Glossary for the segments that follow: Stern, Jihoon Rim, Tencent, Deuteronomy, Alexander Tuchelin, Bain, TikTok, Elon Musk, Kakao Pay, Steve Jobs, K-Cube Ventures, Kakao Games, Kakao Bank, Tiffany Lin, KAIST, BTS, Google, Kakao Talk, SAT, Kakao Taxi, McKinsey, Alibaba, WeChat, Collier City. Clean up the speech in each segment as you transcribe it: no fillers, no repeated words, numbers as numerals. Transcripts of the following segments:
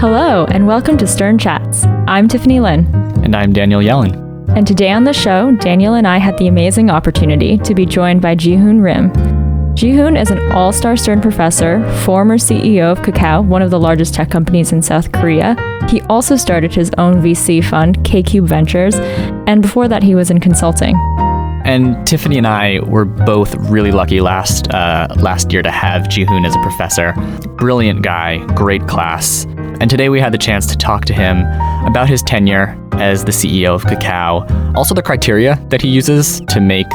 Hello, and welcome to Stern Chats. I'm Tiffany Lin. And I'm Daniel Yellen. And today on the show, Daniel and I had the amazing opportunity to be joined by Jihoon Rim. Jihoon is an all-star Stern professor, former CEO of Kakao, one of the largest tech companies in South Korea. He also started his own VC fund, K-Cube Ventures, and before that he was in consulting. And Tiffany and I were both really lucky last year to have Jihoon as a professor. Brilliant guy, great class. And today we had the chance to talk to him about his tenure as the CEO of Kakao, also the criteria that he uses to make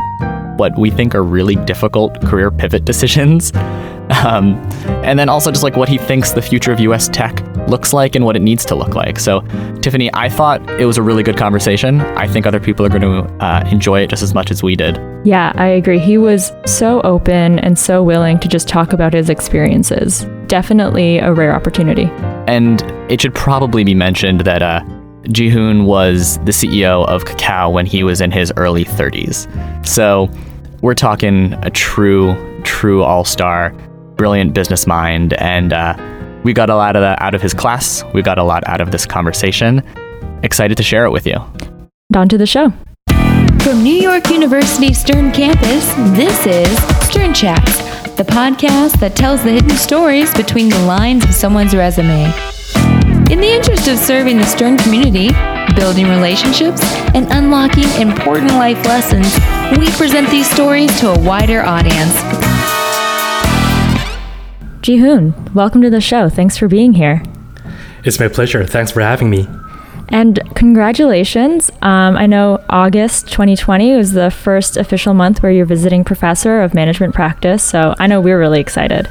what we think are really difficult career pivot decisions, and then also just like what he thinks the future of US tech looks like and what it needs to look like. So, Tiffany, I thought it was a really good conversation. I think other people are going to enjoy it just as much as we did. Yeah, I agree. He was so open and so willing to just talk about his experiences. Definitely a rare opportunity. And it should probably be mentioned that Jihoon was the CEO of Kakao when he was in his early 30s. So we're talking a true all-star, brilliant business mind, and we got a lot out of his class. We got a lot out of this conversation. Excited to share it with you. On to the show. From New York University Stern Campus, this is Stern Chats, the podcast that tells the hidden stories between the lines of someone's resume. In the interest of serving the Stern community, building relationships, and unlocking important life lessons, we present these stories to a wider audience. Jihoon, welcome to the show. Thanks for being here. It's my pleasure. Thanks for having me. And congratulations. I know August 2020 was the first official month where you're visiting professor of management practice, so I know we're really excited.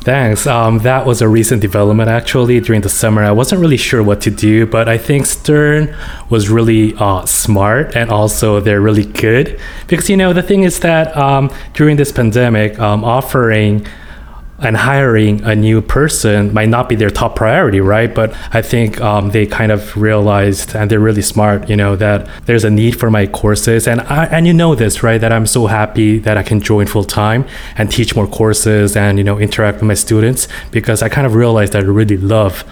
Thanks. That was a recent development, actually. During the summer, I wasn't really sure what to do, but I think Stern was really smart, and also they're really good. Because, you know, the thing is that during this pandemic, offering and hiring a new person might not be their top priority, right? But I think they kind of realized, and they're really smart, you know, that there's a need for my courses. And you know this, right? That I'm so happy that I can join full time and teach more courses and, you know, interact with my students, because I kind of realized that I really love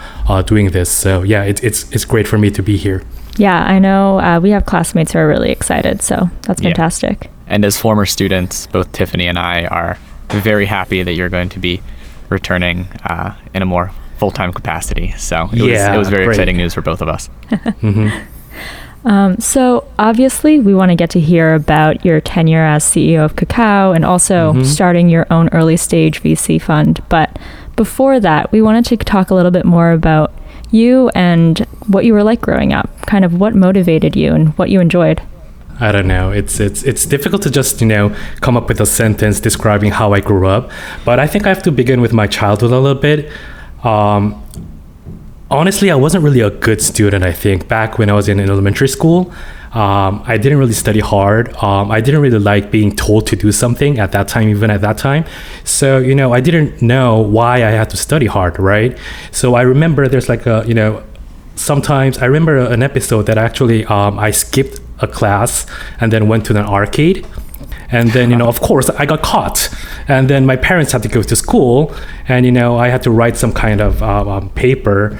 doing this. So yeah, it's great for me to be here. Yeah, I know we have classmates who are really excited. So that's fantastic. Yeah. And as former students, both Tiffany and I are very happy that you're going to be returning in a more full-time capacity. So it was very exciting news for both of us. Mm-hmm. So obviously we want to get to hear about your tenure as CEO of Kakao and also starting your own early stage VC fund. But before that, we wanted to talk a little bit more about you and what you were like growing up, kind of what motivated you and what you enjoyed. I don't know. It's difficult to just, you know, come up with a sentence describing how I grew up. But I think I have to begin with my childhood a little bit. Honestly, I wasn't really a good student, I think, back when I was in elementary school. I didn't really study hard. I didn't really like being told to do something at that time. So, you know, I didn't know why I had to study hard, right? So I remember there's like a, you know, sometimes I remember an episode that actually I skipped a class and then went to an arcade, and then, you know, of course I got caught, and then my parents had to go to school, and, you know, I had to write some kind of paper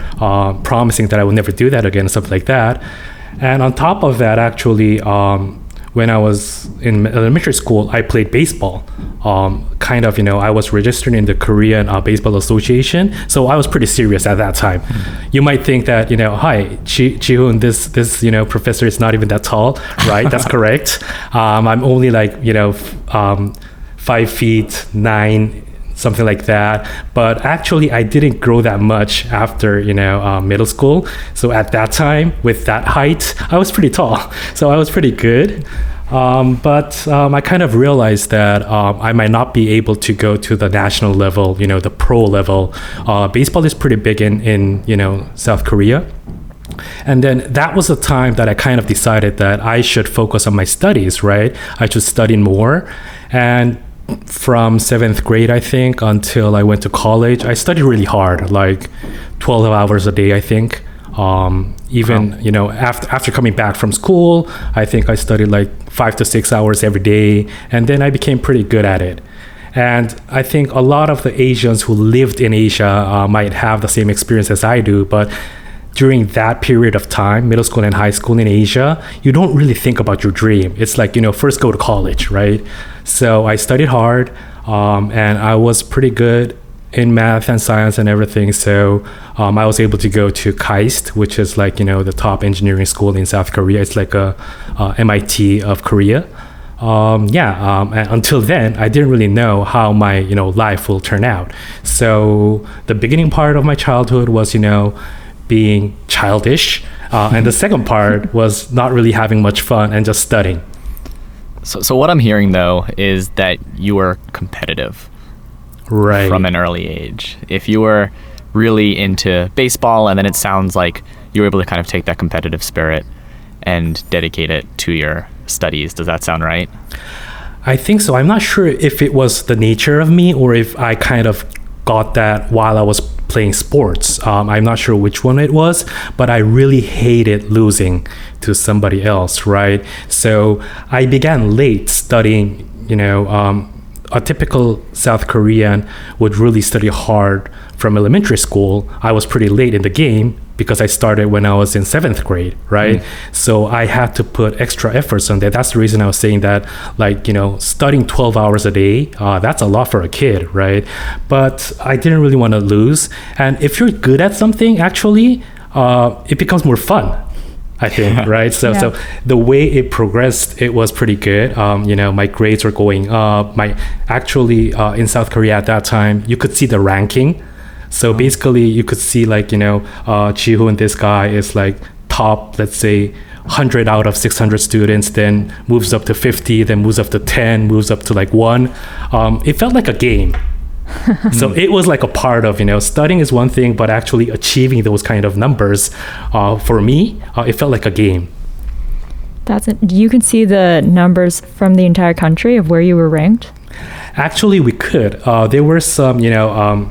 promising that I would never do that again, stuff like that. And on top of that, actually, when I was in elementary school, I played baseball. Kind of, you know, I was registered in the Korean Baseball Association, so I was pretty serious at that time. Mm-hmm. You might think that, you know, hi, Jihoon, this, you know, professor is not even that tall, right? That's correct. I'm only like, you know, 5'9", something like that. But actually, I didn't grow that much after, you know, middle school. So at that time, with that height, I was pretty tall. So I was pretty good. But I kind of realized that I might not be able to go to the national level, you know, the pro level. Baseball is pretty big in, you know, South Korea. And then that was the time that I kind of decided that I should focus on my studies, right? I should study more. And from 7th grade, I think, until I went to college, I studied really hard, like 12 hours a day, I think. You know, after coming back from school, I think I studied like 5 to 6 hours every day, and then I became pretty good at it. And I think a lot of the Asians who lived in Asia might have the same experience as I do, but during that period of time, middle school and high school in Asia, you don't really think about your dream. It's like, you know, first go to college, right? So I studied hard, and I was pretty good in math and science and everything. So I was able to go to KAIST, which is like, you know, the top engineering school in South Korea. It's like a MIT of Korea. And until then, I didn't really know how my, you know, life will turn out. So the beginning part of my childhood was, you know, being childish. And the second part was not really having much fun and just studying. So what I'm hearing, though, is that you were competitive. Right. From an early age. If you were really into baseball, and then it sounds like you were able to kind of take that competitive spirit and dedicate it to your studies. Does that sound right? I think so. I'm not sure if it was the nature of me or if I kind of got that while I was playing sports. I'm not sure which one it was, but I really hated losing to somebody else, right? So I began late studying, you know, a typical South Korean would really study hard from elementary school. I was pretty late in the game because I started when I was in 7th grade, right? So I had to put extra efforts on that. That's the reason I was saying that, like, you know, studying 12 hours a day, that's a lot for a kid, right? But I didn't really want to lose. And if you're good at something, actually, it becomes more fun, I think, right? So the way it progressed, it was pretty good. You know, my grades were going up. In South Korea at that time, you could see the ranking. So basically, you could see, like, you know, Jihoon, this guy is like top, let's say, 100 out of 600 students, then moves up to 50, then moves up to 10, moves up to like 1. It felt like a game. So it was like a part of, you know, studying is one thing, but actually achieving those kind of numbers, for me, it felt like a game. You can see the numbers from the entire country of where you were ranked? Actually, we could. There were some, you know,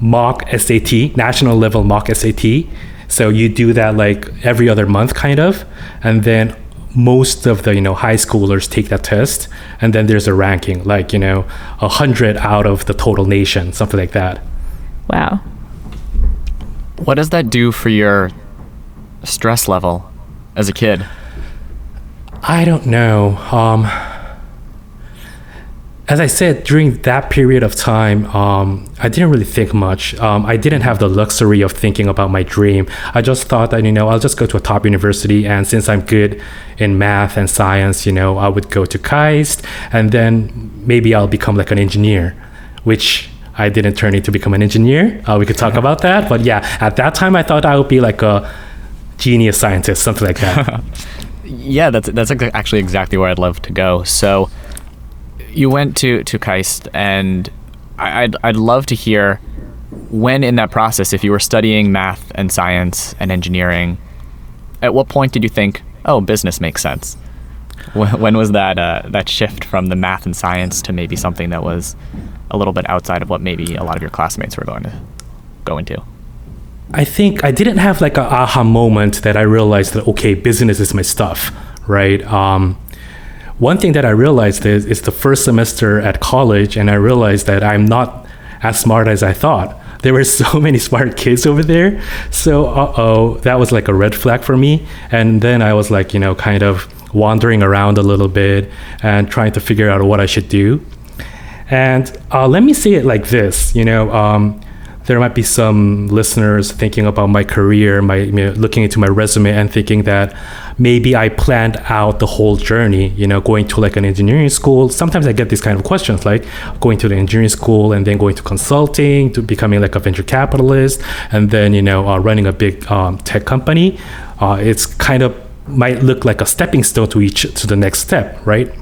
mock SAT, national level mock SAT. So you do that like every other month kind of, and then most of the, you know, high schoolers take that test, and then there's a ranking, like, you know, 100 out of the total nation, something like that. Wow. What does that do for your stress level as a kid? I don't know. As I said, during that period of time, I didn't really think much. I didn't have the luxury of thinking about my dream. I just thought that, you know, I'll just go to a top university, and since I'm good in math and science, you know, I would go to KAIST, and then maybe I'll become like an engineer, which I didn't turn into become an engineer. We could talk about that. But yeah, at that time, I thought I would be like a genius scientist, something like that. Yeah, that's actually exactly where I'd love to go. So you went to KAIST, and I'd love to hear when in that process, if you were studying math and science and engineering, at what point did you think, oh, business makes sense? When was that that shift from the math and science to maybe something that was a little bit outside of what maybe a lot of your classmates were going to go into? I think I didn't have like an aha moment that I realized that, okay, business is my stuff, right? One thing that I realized is the first semester at college, and I realized that I'm not as smart as I thought. There were so many smart kids over there. So, that was like a red flag for me. And then I was like, you know, kind of wandering around a little bit and trying to figure out what I should do. And let me say it like this, you know, there might be some listeners thinking about my career, looking into my resume and thinking that maybe I planned out the whole journey, you know, going to like an engineering school. Sometimes I get these kind of questions, like going to the engineering school and then going to consulting, to becoming like a venture capitalist, and then, you know, running a big tech company. It's kind of might look like a stepping stone to the next step, right?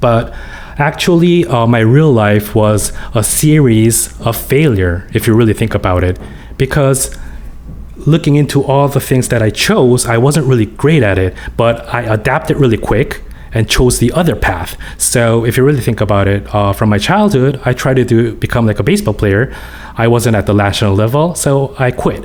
But actually, my real life was a series of failure, if you really think about it, because looking into all the things that I chose, I wasn't really great at it, but I adapted really quick and chose the other path. So if you really think about it, from my childhood, I tried to become like a baseball player. I wasn't at the national level, so I quit.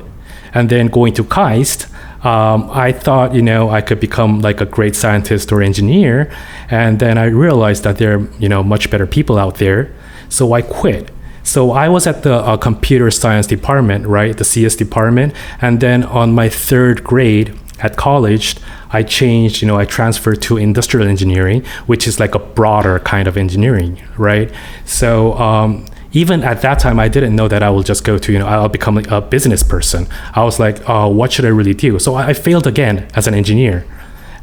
And then going to KAIST, I thought, you know, I could become like a great scientist or engineer. And then I realized that there are, you know, much better people out there. So I quit. So I was at the computer science department, right, the CS department. And then on my third grade at college, I changed, I transferred to industrial engineering, which is like a broader kind of engineering, right? So even at that time, I didn't know that I will just go to, I'll become like a business person. I was like, what should I really do? So I failed again as an engineer.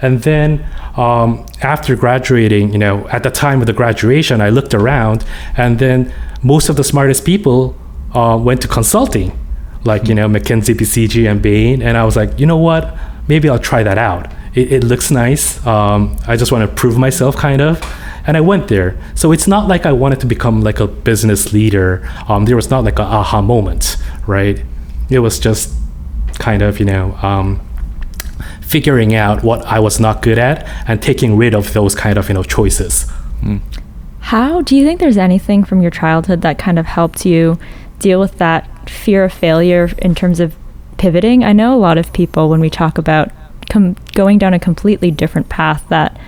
And then after graduating, at the time of the graduation, I looked around, and then most of the smartest people went to consulting, like, McKinsey, BCG, and Bain. And I was like, you know what? Maybe I'll try that out. It looks nice. I just want to prove myself, kind of. And I went there. So it's not like I wanted to become like a business leader. There was not like an aha moment, right? It was just kind of, figuring out what I was not good at and taking rid of those kind of, choices. Mm. How do you think there's anything from your childhood that kind of helped you deal with that fear of failure in terms of pivoting? I know a lot of people, when we talk about going down a completely different path, that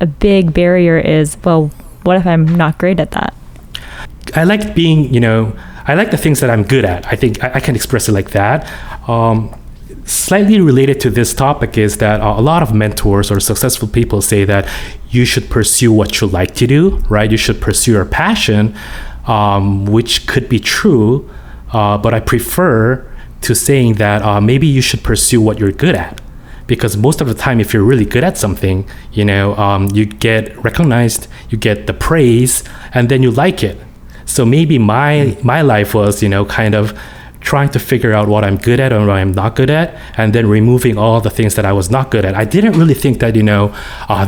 a big barrier is, well, what if I'm not great at that? I like being, I like the things that I'm good at. I think I can express it like that. Slightly related to this topic is that a lot of mentors or successful people say that you should pursue what you like to do, right? You should pursue your passion, which could be true, but I prefer to saying that maybe you should pursue what you're good at, because most of the time, if you're really good at something, you get recognized, you get the praise, and then you like it. So maybe my life was, kind of trying to figure out what I'm good at and what I'm not good at, and then removing all the things that I was not good at. I didn't really think that,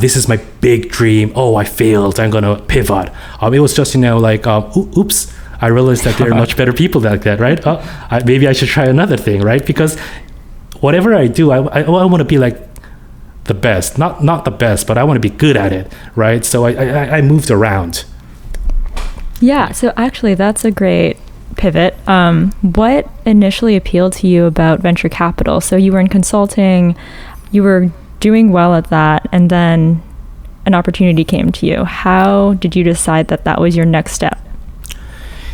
this is my big dream. Oh, I failed. I'm going to pivot. It was just, oops, I realized that there are much better people like that, right? Oh, maybe I should try another thing, right? Because whatever I do, I want to be like the best. Not the best, but I want to be good at it, right? So I moved around. Yeah, so actually that's a great pivot. What initially appealed to you about venture capital? So you were in consulting, you were doing well at that, and then an opportunity came to you. How did you decide that that was your next step?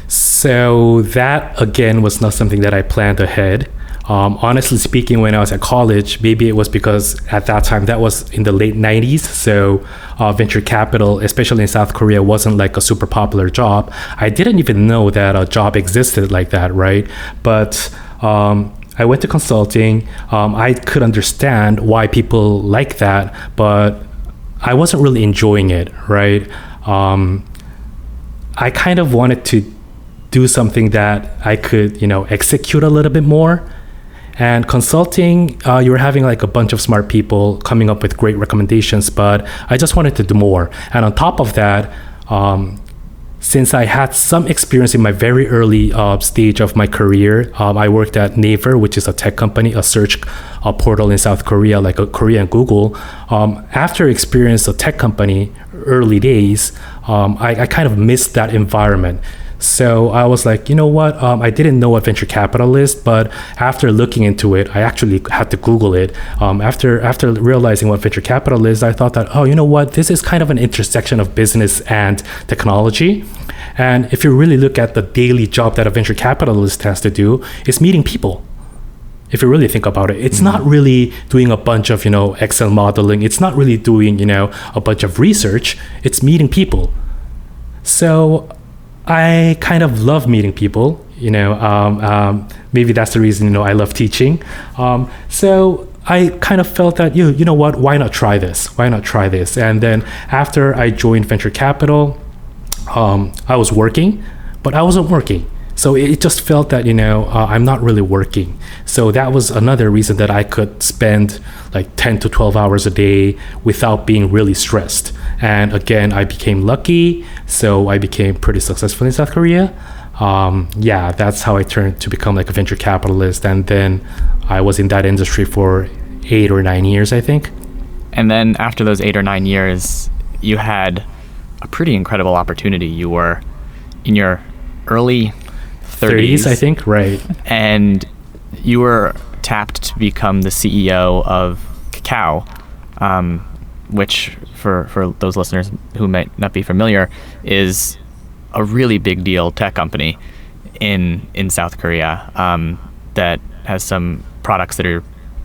So that, again, was not something that I planned ahead. Honestly speaking, when I was at college, maybe it was because at that time, that was in the late 90s. So venture capital, especially in South Korea, wasn't like a super popular job. I didn't even know that a job existed like that, right? But I went to consulting. I could understand why people like that, but I wasn't really enjoying it, right? I kind of wanted to do something that I could, execute a little bit more. And consulting, you were having like a bunch of smart people coming up with great recommendations, but I just wanted to do more. And on top of that, since I had some experience in my very early stage of my career, I worked at Naver, which is a tech company, a search portal in South Korea, like a Korean Google. After experience a tech company early days, I kind of missed that environment. So I was like, you know what? I didn't know what venture capital is, but after looking into it, I actually had to Google it. After realizing what venture capital is, I thought that, oh, you know what? This is kind of an intersection of business and technology. And if you really look at the daily job that a venture capitalist has to do, it's meeting people. If you really think about it, it's not really doing a bunch of, Excel modeling. It's not really doing, a bunch of research. It's meeting people. So I kind of love meeting people, maybe that's the reason, I love teaching. So I kind of felt that, you know what, why not try this? Why not try this? And then after I joined venture capital, I was working, but I wasn't working. So it just felt that, I'm not really working. So that was another reason that I could spend like 10 to 12 hours a day without being really stressed. And again, I became lucky. So I became pretty successful in South Korea. That's how I turned to become like a venture capitalist. And then I was in that industry for 8 or 9 years, I think. And then after those 8 or 9 years, you had a pretty incredible opportunity. You were in your early 30s, I think, right? And you were tapped to become the CEO of Kakao, which for those listeners who might not be familiar is a really big deal tech company in South Korea that has some products that are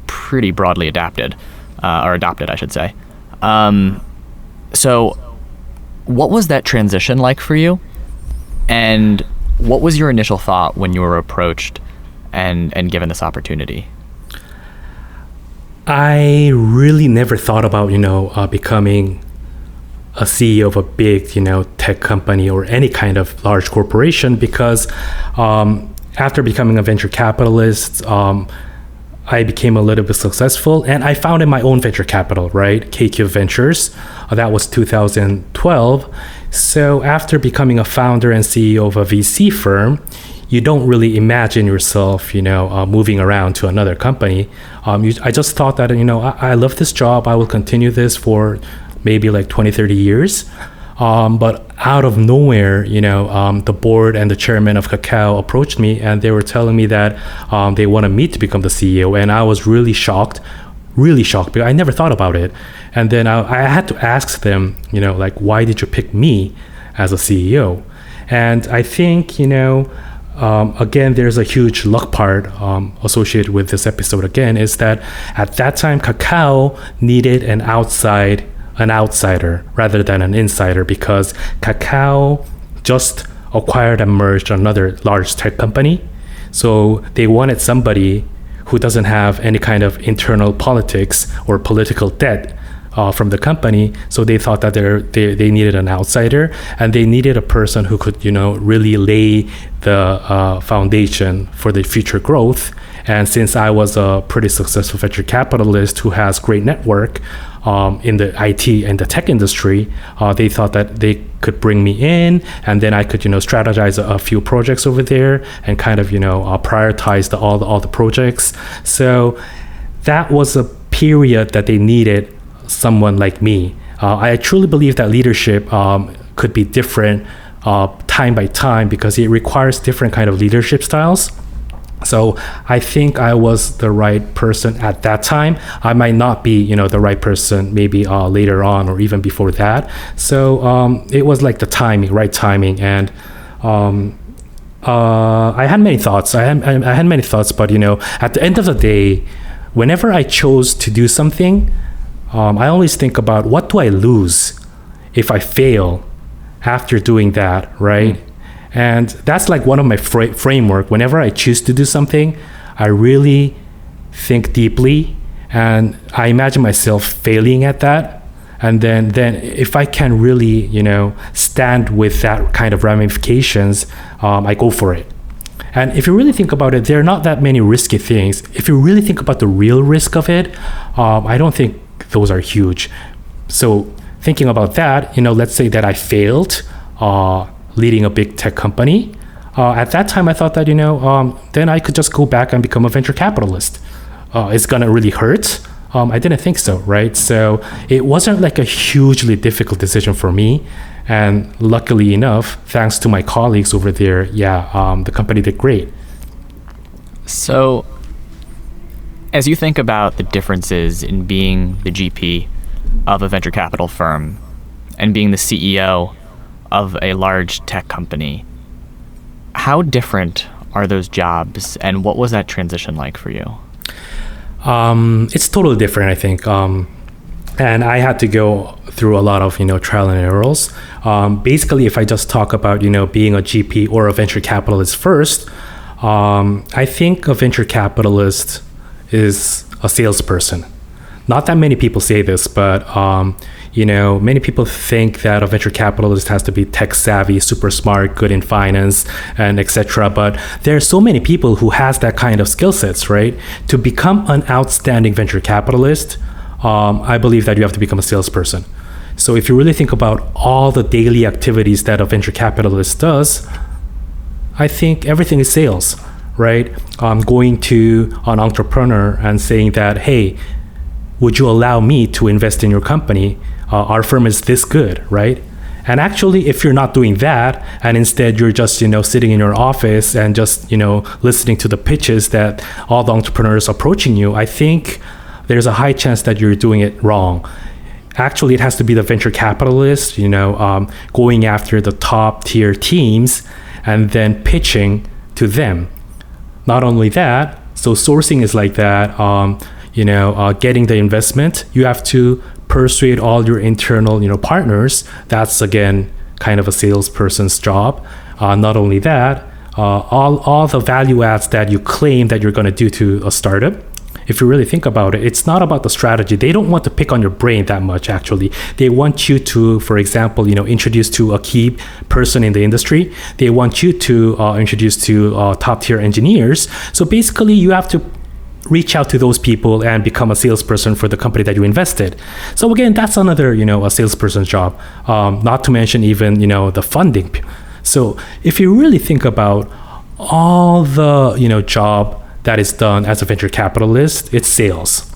pretty broadly adapted, or adopted, I should say. So what was that transition like for you? And what was your initial thought when you were approached and given this opportunity? I really never thought about, becoming a CEO of a big, tech company or any kind of large corporation, because after becoming a venture capitalist, I became a little bit successful and I founded my own venture capital, right? K-Cube Ventures. That was 2012. So after becoming a founder and CEO of a VC firm, you don't really imagine yourself, moving around to another company. I just thought that, I love this job. I will continue this for maybe like 20, 30 years. But out of nowhere, the board and the chairman of Kakao approached me and they were telling me that they wanted me to become the CEO. And I was really shocked, because I never thought about it. And then I had to ask them, why did you pick me as a CEO? And I think, again, there's a huge luck part associated with this episode again, is that at that time, Kakao needed an outsider rather than an insider, because Kakao just acquired and merged another large tech company. So they wanted somebody who doesn't have any kind of internal politics or political debt from the company. So they thought that they needed an outsider, and they needed a person who could, really lay the foundation for the future growth. And since I was a pretty successful venture capitalist who has great network in the IT and the tech industry, they thought that they could bring me in, and then I could, strategize a few projects over there and kind of, prioritize all the projects. So that was a period that they needed someone like me. I truly believe that leadership could be different time by time, because it requires different kind of leadership styles. So I think I was the right person at that time. I might not be, the right person maybe later on or even before that. So it was like the timing, right timing. And I had many thoughts. But at the end of the day, whenever I chose to do something, I always think about, what do I lose if I fail after doing that, right? Mm. And that's like one of my framework. Whenever I choose to do something, I really think deeply, and I imagine myself failing at that. And then if I can really, stand with that kind of ramifications, I go for it. And if you really think about it, there are not that many risky things. If you really think about the real risk of it, I don't think those are huge. So thinking about that, let's say that I failed leading a big tech company. At that time, I thought that, then I could just go back and become a venture capitalist. It's gonna really hurt. I didn't think so, right? So it wasn't like a hugely difficult decision for me. And luckily enough, thanks to my colleagues over there, the company did great. So, as you think about the differences in being the GP of a venture capital firm and being the CEO of a large tech company, how different are those jobs, and what was that transition like for you? It's totally different, I think. And I had to go through a lot of, trial and errors. Basically, if I just talk about, being a GP or a venture capitalist first, I think a venture capitalist is a salesperson. Not that many people say this, but many people think that a venture capitalist has to be tech savvy, super smart, good in finance, and etc. But there are so many people who has that kind of skill sets, right? To become an outstanding venture capitalist, I believe that you have to become a salesperson. So if you really think about all the daily activities that a venture capitalist does, I think everything is sales. Right? Going to an entrepreneur and saying that, hey, would you allow me to invest in your company? Our firm is this good, right? And actually, if you're not doing that, and instead you're just, sitting in your office and just, listening to the pitches that all the entrepreneurs approaching you, I think there's a high chance that you're doing it wrong. Actually, it has to be the venture capitalist, going after the top tier teams and then pitching to them. Not only that, so sourcing is like that, getting the investment, you have to persuade all your internal, partners. That's again, kind of a salesperson's job. Not only that, all the value adds that you claim that you're going to do to a startup, if you really think about it, it's not about the strategy. They don't want to pick on your brain that much, actually. They want you to, for example, introduce to a key person in the industry. They want you to introduce to top tier engineers. So basically, you have to reach out to those people and become a salesperson for the company that you invested. So again, that's another, a salesperson's job, not to mention even, the funding. So if you really think about all the, job that is done as a venture capitalist, it's sales.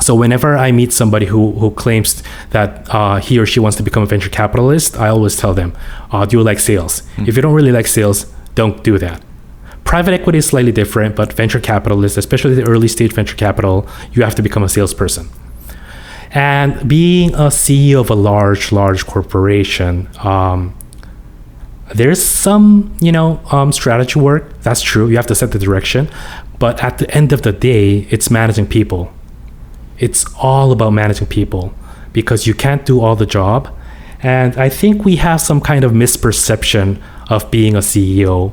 So whenever I meet somebody who claims that he or she wants to become a venture capitalist, I always tell them, do you like sales? Mm-hmm. If you don't really like sales, don't do that. Private equity is slightly different, but venture capitalists, especially the early stage venture capital, you have to become a salesperson. And being a CEO of a large corporation, there's some, strategy work. That's true. You have to set the direction. But at the end of the day, it's managing people. It's all about managing people because you can't do all the job. And I think we have some kind of misperception of being a CEO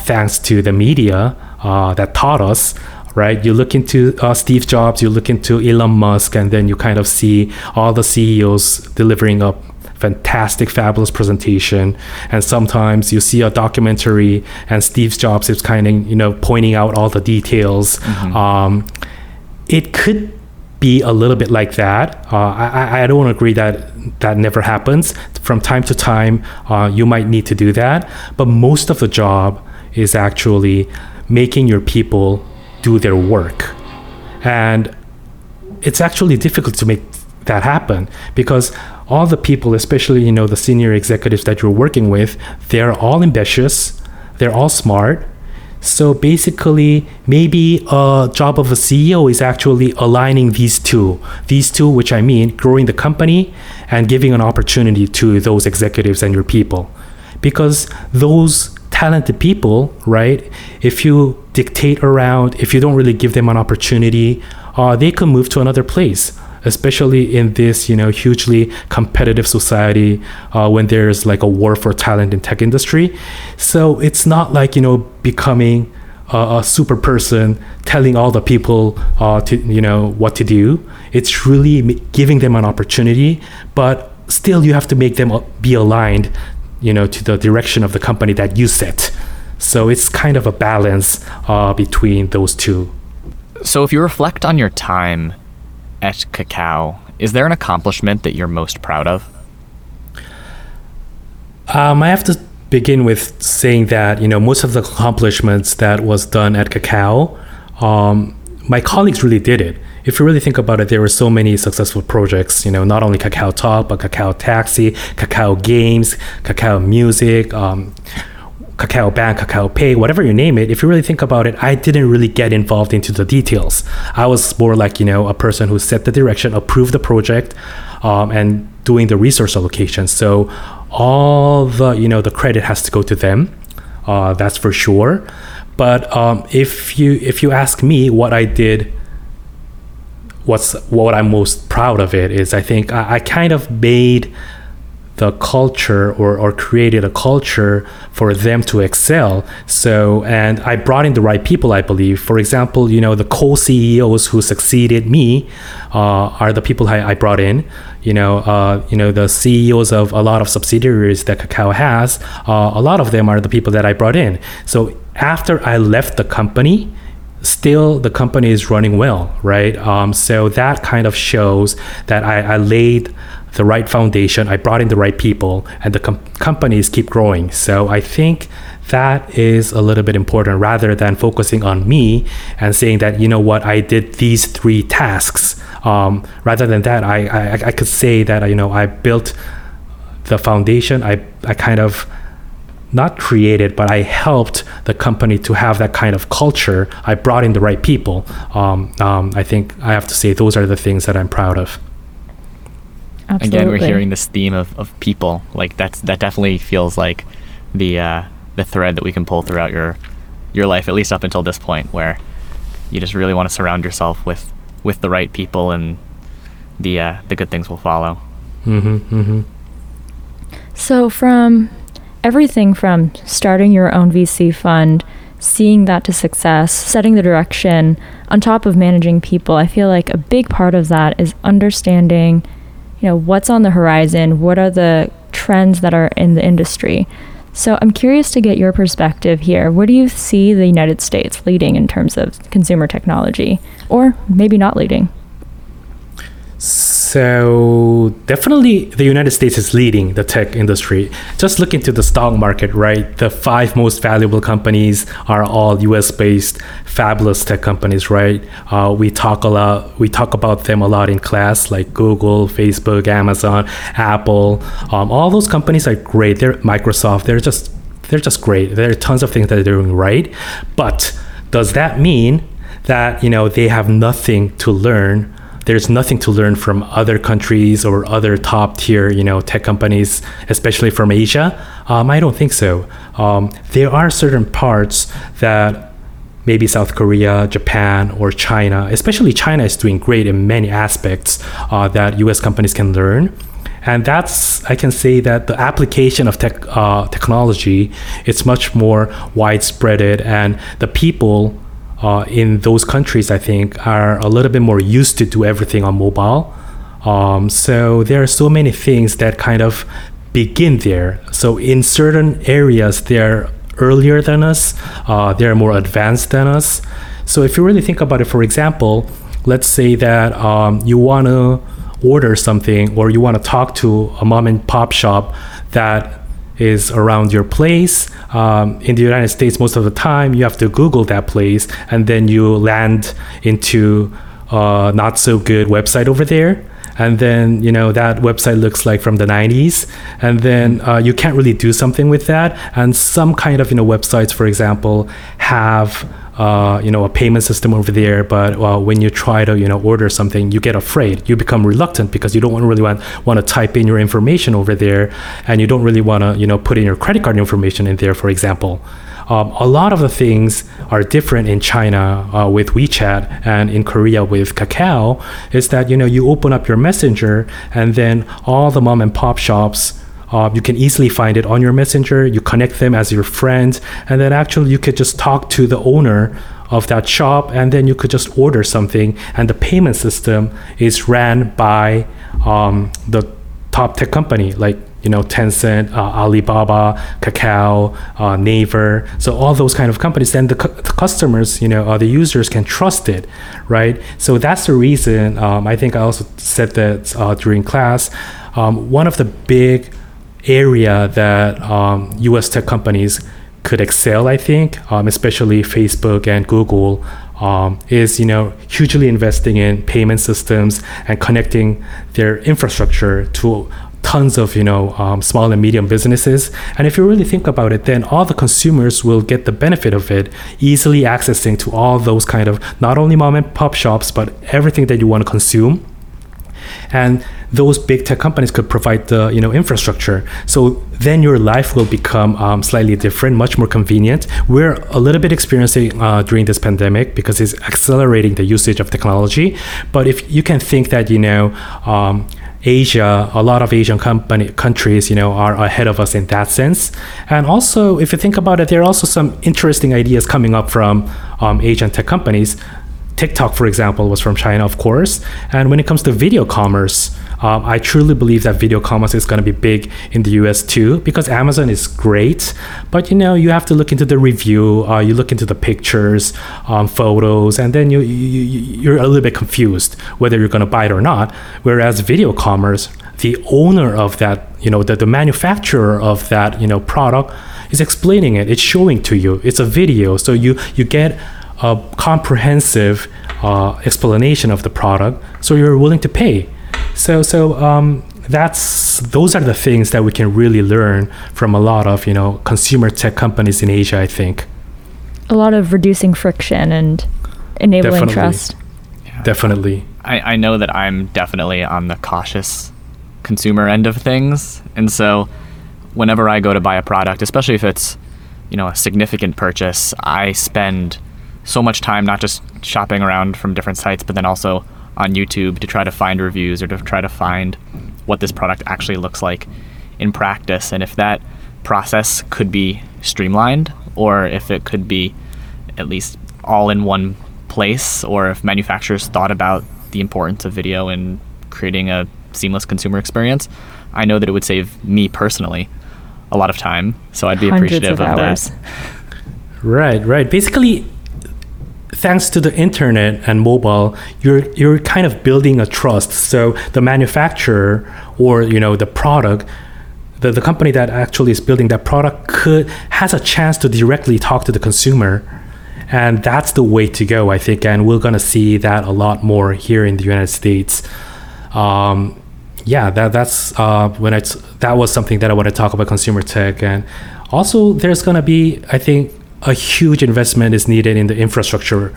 thanks to the media that taught us, right? You look into Steve Jobs, you look into Elon Musk, and then you kind of see all the CEOs delivering up fantastic, fabulous presentation, and sometimes you see a documentary and Steve Jobs is kind of pointing out all the details. Mm-hmm. It could be a little bit like that. I don't agree that never happens. From time to time, you might need to do that, but most of the job is actually making your people do their work, and it's actually difficult to make that happen because all the people, especially the senior executives that you're working with, they're all ambitious, they're all smart. So basically, maybe a job of a CEO is actually aligning these two, which I mean growing the company and giving an opportunity to those executives and your people, because those talented people, right, if you dictate around, if you don't really give them an opportunity, they can move to another place, especially in this, hugely competitive society when there's like a war for talent in tech industry. So it's not like, becoming a super person, telling all the people to, what to do. It's really giving them an opportunity, but still you have to make them be aligned, to the direction of the company that you set. So it's kind of a balance between those two. So if you reflect on your time at Kakao, is there an accomplishment that you're most proud of? I have to begin with saying that, most of the accomplishments that was done at Kakao, my colleagues really did it. If you really think about it, there were so many successful projects, not only Kakao Talk, but Kakao Taxi, Kakao Games, Kakao Music, Kakao Bank, Kakao Pay, whatever you name it. If you really think about it, I didn't really get involved into the details. I was more like, a person who set the direction, approved the project, and doing the resource allocation. So all the, the credit has to go to them. That's for sure. But if you ask me what I did, what I'm most proud of it is, I think I kind of made the culture or created a culture for them to excel. So, and I brought in the right people, I believe. For example, the co-CEOs who succeeded me are the people I brought in. The CEOs of a lot of subsidiaries that Kakao has, a lot of them are the people that I brought in. So after I left the company, still the company is running well, right? So that kind of shows that I laid the right foundation, I brought in the right people, and the companies keep growing. So I think that is a little bit important rather than focusing on me and saying that, I did these three tasks. Rather than that, I could say that, I built the foundation. I kind of not created, but I helped the company to have that kind of culture. I brought in the right people. I think I have to say those are the things that I'm proud of. Absolutely. Again, we're hearing this theme of people. Like that definitely feels like the thread that we can pull throughout your life, at least up until this point, where you just really want to surround yourself with the right people, and the good things will follow. Mm-hmm, mm-hmm. So from everything from starting your own VC fund, seeing that to success, setting the direction, on top of managing people, I feel like a big part of that is understanding, what's on the horizon, what are the trends that are in the industry. So I'm curious to get your perspective here. Where do you see the United States leading in terms of consumer technology, or maybe not leading? So definitely the United States is leading the tech industry. Just look into the stock market, right? The 5 most valuable companies are all US-based, fabulous tech companies, right? We talk about them a lot in class, like Google, Facebook, Amazon, Apple. All those companies are great. They're Microsoft. They're just great. There are tons of things that they're doing right. But does that mean that, they have nothing to learn? There's nothing to learn from other countries or other top tier, tech companies, especially from Asia? I don't think so. There are certain parts that maybe South Korea, Japan, or China, especially China is doing great in many aspects that US companies can learn. And I can say that the application of technology, it's much more widespread, and the people in those countries, I think, are a little bit more used to do everything on mobile. So there are so many things that kind of begin there. So in certain areas, they're earlier than us. They're more advanced than us. So if you really think about it, for example, let's say that you want to order something, or you want to talk to a mom and pop shop that is around your place. In the United States, most of the time you have to Google that place, and then you land into a not so good website over there. And then, that website looks like from the 90s. And then you can't really do something with that. And some kind of, websites, for example, have a payment system over there, but when you try to order something, you get afraid, you become reluctant, because you don't really want to type in your information over there, and you don't really want to put in your credit card information in there, for example. A lot of the things are different in China with WeChat, and in Korea with Kakao, is that you open up your messenger, and then all the mom and pop shops, you can easily find it on your messenger. You connect them as your friend, and then actually you could just talk to the owner of that shop, and then you could just order something. And the payment system is ran by the top tech company, like Tencent, Alibaba, Kakao, Naver. So all those kind of companies, then the customers, the users can trust it, right? So that's the reason. I think I also said that during class. One of the big area that US tech companies could excel, I think, especially Facebook and Google, is hugely investing in payment systems and connecting their infrastructure to tons of small and medium businesses. And if you really think about it, then all the consumers will get the benefit of it, easily accessing to all those kind of not only mom and pop shops, but everything that you want to consume. And those big tech companies could provide the infrastructure. So then your life will become slightly different, much more convenient. We're a little bit experiencing during this pandemic, because it's accelerating the usage of technology. But if you can think that Asia, a lot of Asian countries, are ahead of us in that sense. And also, if you think about it, there are also some interesting ideas coming up from Asian tech companies. TikTok, for example, was from China, of course. And when it comes to video commerce, I truly believe that video commerce is going to be big in the US too, because Amazon is great. But you have to look into the review, you look into the pictures, photos, and then you're a little bit confused whether you're going to buy it or not. Whereas video commerce, the owner of that, the manufacturer of that, product is explaining it. It's showing to you. It's a video, so you get a comprehensive explanation of the product, so you're willing to pay. So those are the things that we can really learn from a lot of consumer tech companies in Asia, I think. A lot of reducing friction and enabling trust. Definitely. I know that I'm definitely on the cautious consumer end of things. And so whenever I go to buy a product, especially if it's, you know, a significant purchase, I spend so much time not just shopping around from different sites, but then also on YouTube to try to find reviews or to try to find what this product actually looks like in practice. And if that process could be streamlined, or if it could be at least all in one place, or if manufacturers thought about the importance of video and creating a seamless consumer experience, I know that it would save me personally a lot of time. So I'd be appreciative of that. Right. Basically, thanks to the internet and mobile, you're kind of building a trust. So the manufacturer or, you know, the product, the company that actually is building that product has a chance to directly talk to the consumer. And that's the way to go, I think. And we're going to see that a lot more here in the United States. That was something that I want to talk about, consumer tech. And also there's going to be, I think, a huge investment is needed in the infrastructure,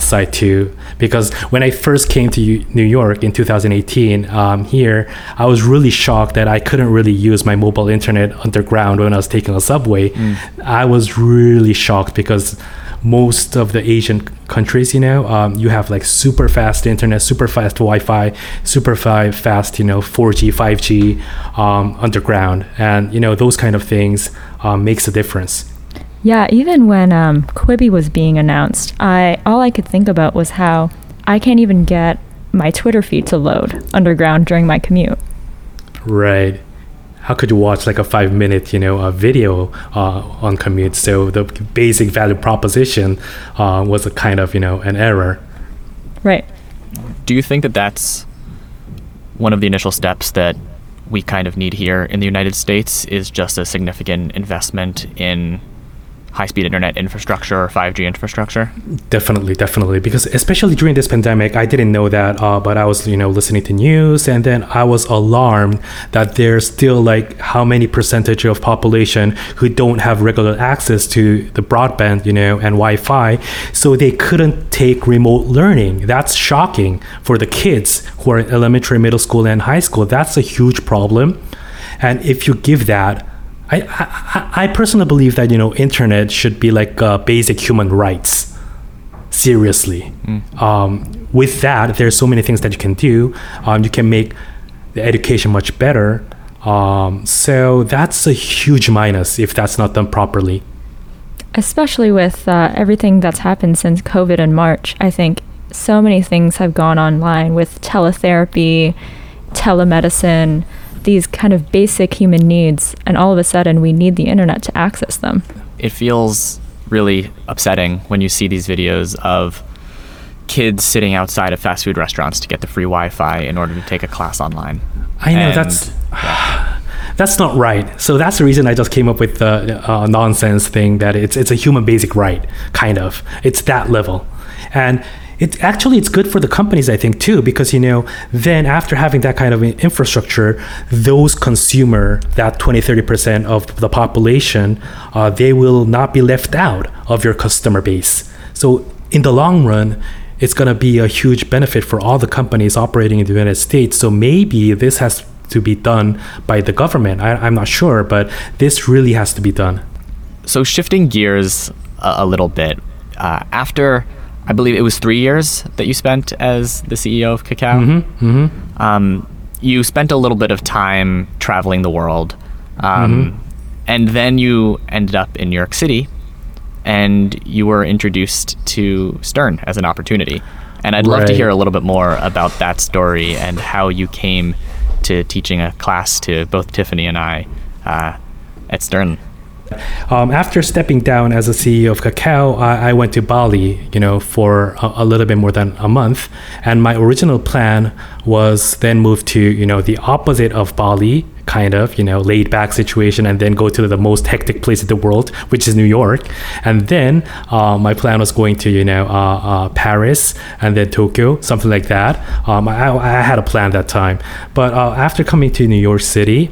side too. Because when I first came to New York in 2018, here, I was really shocked that I couldn't really use my mobile internet underground when I was taking a subway. I was really shocked because most of the Asian countries, you have like super fast internet, super fast Wi-Fi, super fast, 4G, 5G underground. And, those kind of things makes a difference. Yeah, even when Quibi was being announced, all I could think about was how I can't even get my Twitter feed to load underground during my commute. Right. How could you watch like a 5-minute, video on commute? So the basic value proposition was a kind of, an error. Right. Do you think that that's one of the initial steps that we kind of need here in the United States, is just a significant investment in high-speed internet infrastructure or 5G infrastructure? Definitely. Because especially during this pandemic, I didn't know that, but I was, listening to news, and then I was alarmed that there's still like how many percentage of population who don't have regular access to the broadband, and Wi-Fi, so they couldn't take remote learning. That's shocking for the kids who are in elementary, middle school, and high school. That's a huge problem. And if you give that, I personally believe that, internet should be like basic human rights, seriously. With that, there's so many things that you can do. You can make the education much better. So that's a huge minus if that's not done properly. Especially with everything that's happened since COVID in March, I think so many things have gone online with teletherapy, telemedicine, these kind of basic human needs, and all of a sudden we need the internet to access them. It feels really upsetting when you see these videos of kids sitting outside of fast food restaurants to get the free Wi-Fi in order to take a class online. I know, that's not right. So that's the reason I just came up with the nonsense thing that it's a human basic right, kind of. It's that level. And it's good for the companies, I think, too, because, then after having that kind of infrastructure, those consumer, that 20-30% of the population, they will not be left out of your customer base. So in the long run, it's going to be a huge benefit for all the companies operating in the United States. So maybe this has to be done by the government. I'm not sure, but this really has to be done. So shifting gears a little bit, after, I believe it was 3 years that you spent as the CEO of Kakao. You spent a little bit of time traveling the world. And then you ended up in New York City, and you were introduced to Stern as an opportunity. And I'd love to hear a little bit more about that story and how you came to teaching a class to both Tiffany and I at Stern. After stepping down as a CEO of Kakao, I went to Bali, for a little bit more than a month. And my original plan was then move to, the opposite of Bali, kind of, laid back situation, and then go to the most hectic place in the world, which is New York. And then my plan was going to, Paris and then Tokyo, something like that. I had a plan that time. But after coming to New York City,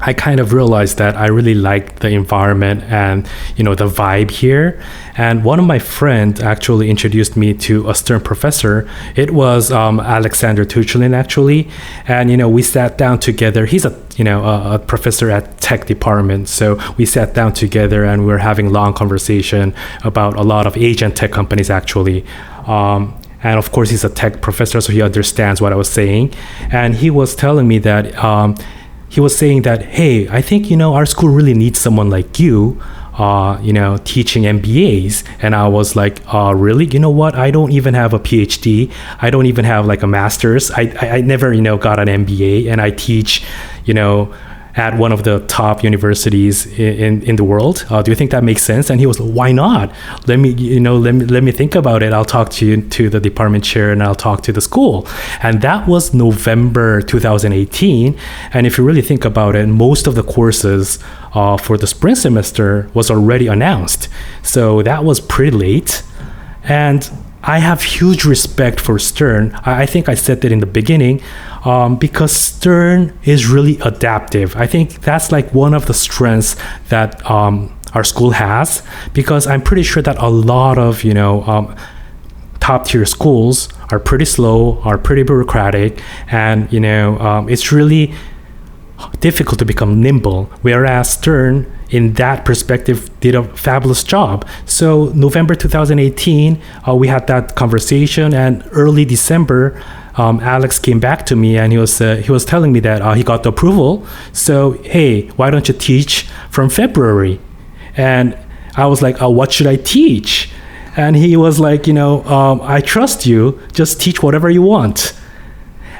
I kind of realized that I really liked the environment and, you know, the vibe here. And one of my friends actually introduced me to a Stern professor. It was Alexander Tuchelin, actually. And, you know, we sat down together. He's a professor at tech department. So we sat down together and we were having long conversation about a lot of Asian tech companies, actually. And of course, he's a tech professor, so he understands what I was saying. And he was telling me that... he was saying that, hey, I think, you know, our school really needs someone like you, you know, teaching MBAs. And I was like, really? You know what? I don't even have a PhD. I don't even have like a master's. I never, you know, got an MBA, and I teach, you know, at one of the top universities in the world. Do you think that makes sense? And he was like, why not? Let me think about it. I'll talk to the department chair, and I'll talk to the school. And that was November 2018. And if you really think about it, most of the courses for the spring semester was already announced. So that was pretty late. And I have huge respect for Stern. I think I said that in the beginning, because Stern is really adaptive. I think that's like one of the strengths that our school has, because I'm pretty sure that a lot of, you know, top tier schools are pretty slow, are pretty bureaucratic, and, you know, it's really difficult to become nimble, whereas Stern, in that perspective, did a fabulous job. So November 2018, we had that conversation, and early December, Alex came back to me, and he was telling me that he got the approval. So, hey, why don't you teach from February? And I was like, what should I teach? And he was like, you know, I trust you, just teach whatever you want.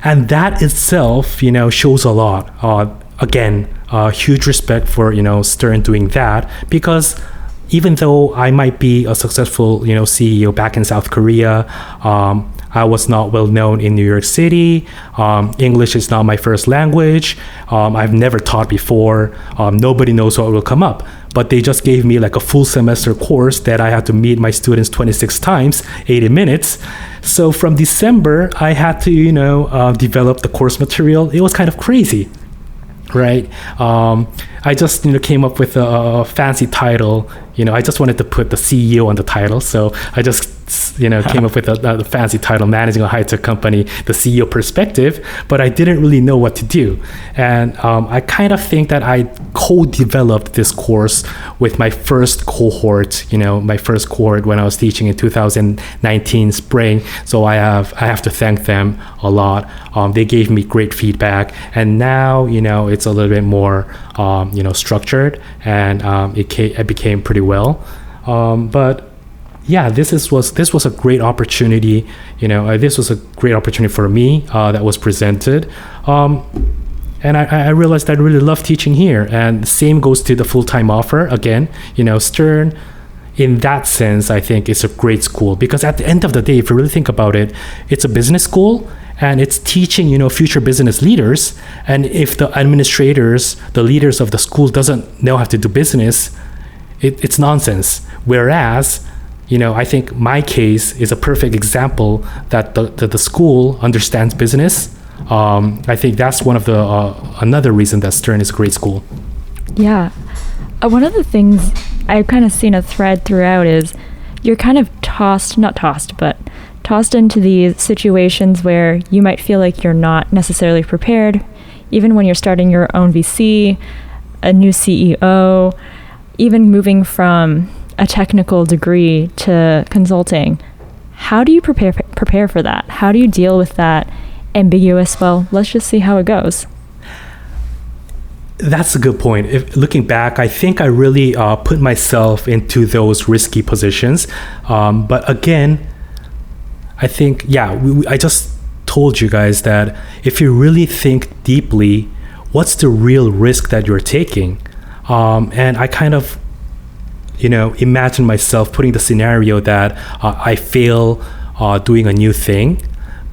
And that itself, you know, shows a lot. Again, huge respect for, you know, Stern doing that, because even though I might be a successful, you know, CEO back in South Korea, I was not well known in New York City. English is not my first language. I've never taught before. Nobody knows what will come up. But they just gave me like a full semester course that I had to meet my students 26 times, 80 minutes. So from December, I had to, you know, develop the course material. It was kind of crazy, right? I just, you know, came up with a fancy title. You know, I just wanted to put the CEO on the title. So I just, you know, came up with a fancy title, Managing a High-Tech Company, the CEO Perspective, but I didn't really know what to do. And I kind of think that I co-developed this course with my first cohort, you know, my first cohort when I was teaching in 2019 spring. So I have to thank them a lot. They gave me great feedback. And now, you know, it's a little bit more, you know, structured, and it became pretty well. But yeah, this was a great opportunity. You know, this was a great opportunity for me that was presented. And I realized that I really love teaching here. And the same goes to the full-time offer. Again, you know, Stern, in that sense, I think it's a great school, because at the end of the day, if you really think about it, it's a business school, and it's teaching, you know, future business leaders. And if the administrators, the leaders of the school, doesn't know how to do business, it's nonsense. Whereas, you know, I think my case is a perfect example that the school understands business. I think that's one of the another reason that Stern is a great school. Yeah, one of the things I've kind of seen a thread throughout is you're kind of tossed into these situations where you might feel like you're not necessarily prepared, even when you're starting your own VC, a new CEO, even moving from a technical degree to consulting. How do you prepare for that? How do you deal with that ambiguous, well, let's just see how it goes? That's a good point. Looking back, I think I really put myself into those risky positions. But again, I think, yeah, I just told you guys that if you really think deeply, what's the real risk that you're taking? And I kind of, you know, imagine myself putting the scenario that I fail doing a new thing.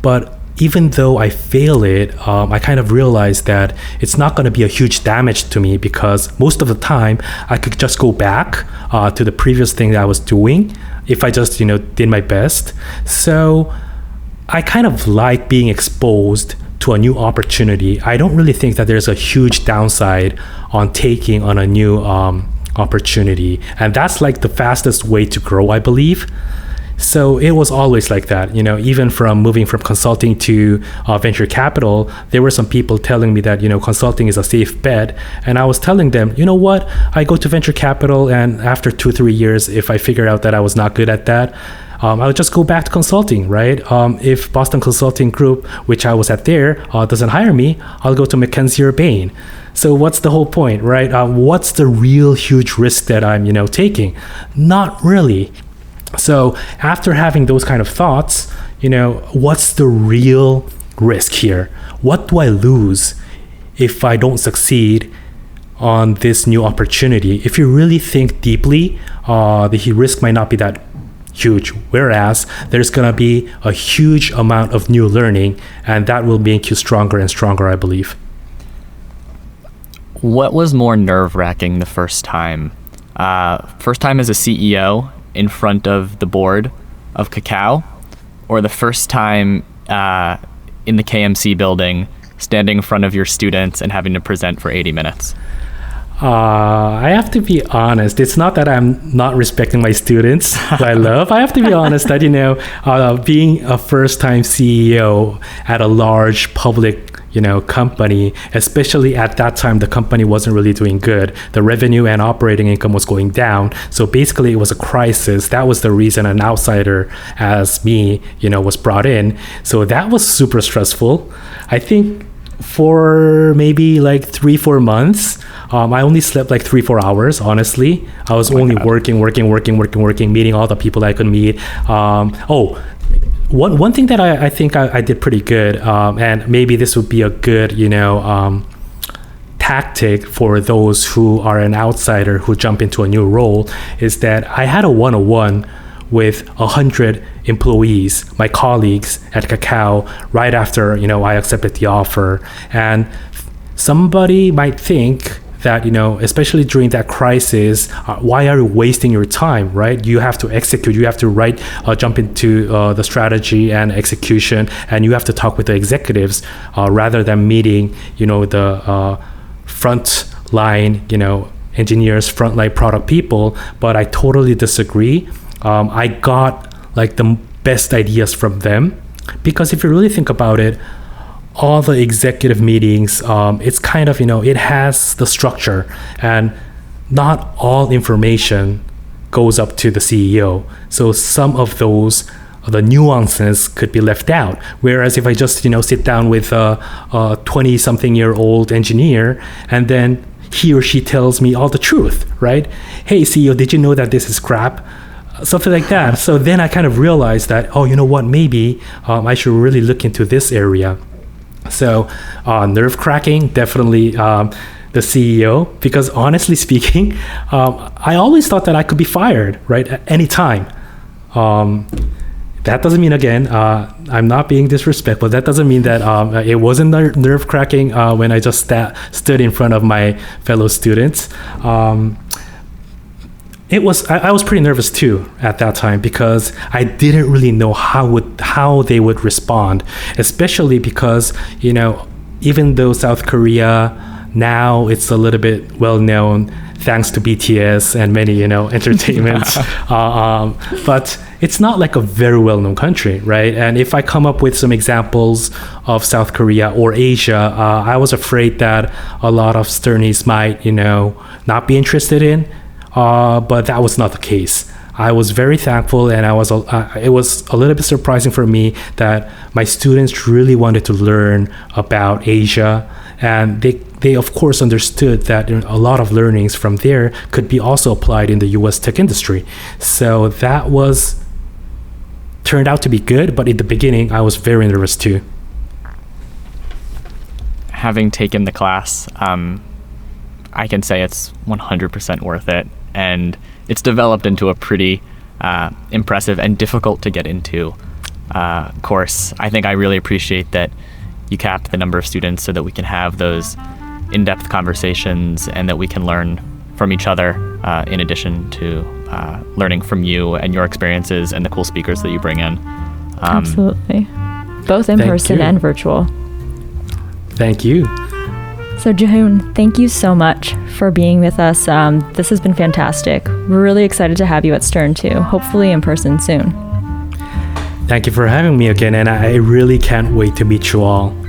But even though I fail it, I kind of realized that it's not going to be a huge damage to me, because most of the time I could just go back to the previous thing that I was doing if I just, you know, did my best. So I kind of like being exposed to a new opportunity, I don't really think that there's a huge downside on taking on a new opportunity. And that's like the fastest way to grow, I believe. So it was always like that, you know, even from moving from consulting to venture capital, there were some people telling me that, you know, consulting is a safe bet. And I was telling them, you know what, I go to venture capital, and after 2-3 years, if I figure out that I was not good at that, I would just go back to consulting, right? If Boston Consulting Group, which I was at there, doesn't hire me, I'll go to McKinsey or Bain. So what's the whole point, right? What's the real huge risk that I'm, you know, taking? Not really. So after having those kind of thoughts, you know, what's the real risk here? What do I lose if I don't succeed on this new opportunity? If you really think deeply, the risk might not be that huge, whereas there's going to be a huge amount of new learning, and that will make you stronger and stronger, I believe. What was more nerve-wracking the first time? First time as a CEO in front of the board of Kakao, or the first time in the KMC building, standing in front of your students and having to present for 80 minutes? I have to be honest. It's not that I'm not respecting my students that I love. I have to be honest that, you know, being a first-time CEO at a large public, you know, company, especially at that time, the company wasn't really doing good. The revenue and operating income was going down. So basically it was a crisis. That was the reason an outsider as me, you know, was brought in. So that was super stressful. I think for maybe like 3-4 months, I only slept like 3-4 hours, honestly. I was working, meeting all the people I could meet. One thing that I think I did pretty good, and maybe this would be a good, you know, tactic for those who are an outsider who jump into a new role, is that I had a one-on-one with 100 employees, my colleagues at Kakao, right after, you know, I accepted the offer. And somebody might think that, you know, especially during that crisis, why are you wasting your time, right? You have to execute, you have to jump into the strategy and execution, and you have to talk with the executives rather than meeting, you know, the front line, you know, engineers, frontline product people. But I totally disagree. I got like the best ideas from them, because if you really think about it, all the executive meetings, it's kind of, you know, it has the structure, and not all information goes up to the CEO. So some of those, the nuances could be left out. Whereas if I just, you know, sit down with a 20 something year old engineer, and then he or she tells me all the truth, right? Hey CEO, did you know that this is crap? Something like that. So then I kind of realized that, oh, you know what, maybe I should really look into this area. So nerve-cracking, definitely the CEO, because honestly speaking, I always thought that I could be fired, right, at any time. That doesn't mean, again, I'm not being disrespectful. That doesn't mean that it wasn't nerve-cracking when I just stood in front of my fellow students. I was pretty nervous too at that time, because I didn't really know how they would respond, especially because, you know, even though South Korea now it's a little bit well known thanks to BTS and many, you know, entertainments, but it's not like a very well known country, right? And if I come up with some examples of South Korea or Asia, I was afraid that a lot of Sternies might, you know, not be interested in. But that was not the case. I was very thankful, and I was it was a little bit surprising for me that my students really wanted to learn about Asia, and they of course understood that a lot of learnings from there could be also applied in the US tech industry. So that turned out to be good, but in the beginning I was very nervous too. Having taken the class, I can say it's 100% worth it. And it's developed into a pretty impressive and difficult to get into course. I think I really appreciate that you capped the number of students so that we can have those in-depth conversations and that we can learn from each other in addition to learning from you and your experiences and the cool speakers that you bring in. Absolutely. Both in person and virtual. Thank you. So Jihoon, thank you so much for being with us. This has been fantastic. We're really excited to have you at Stern too, hopefully in person soon. Thank you for having me again, and I really can't wait to meet you all.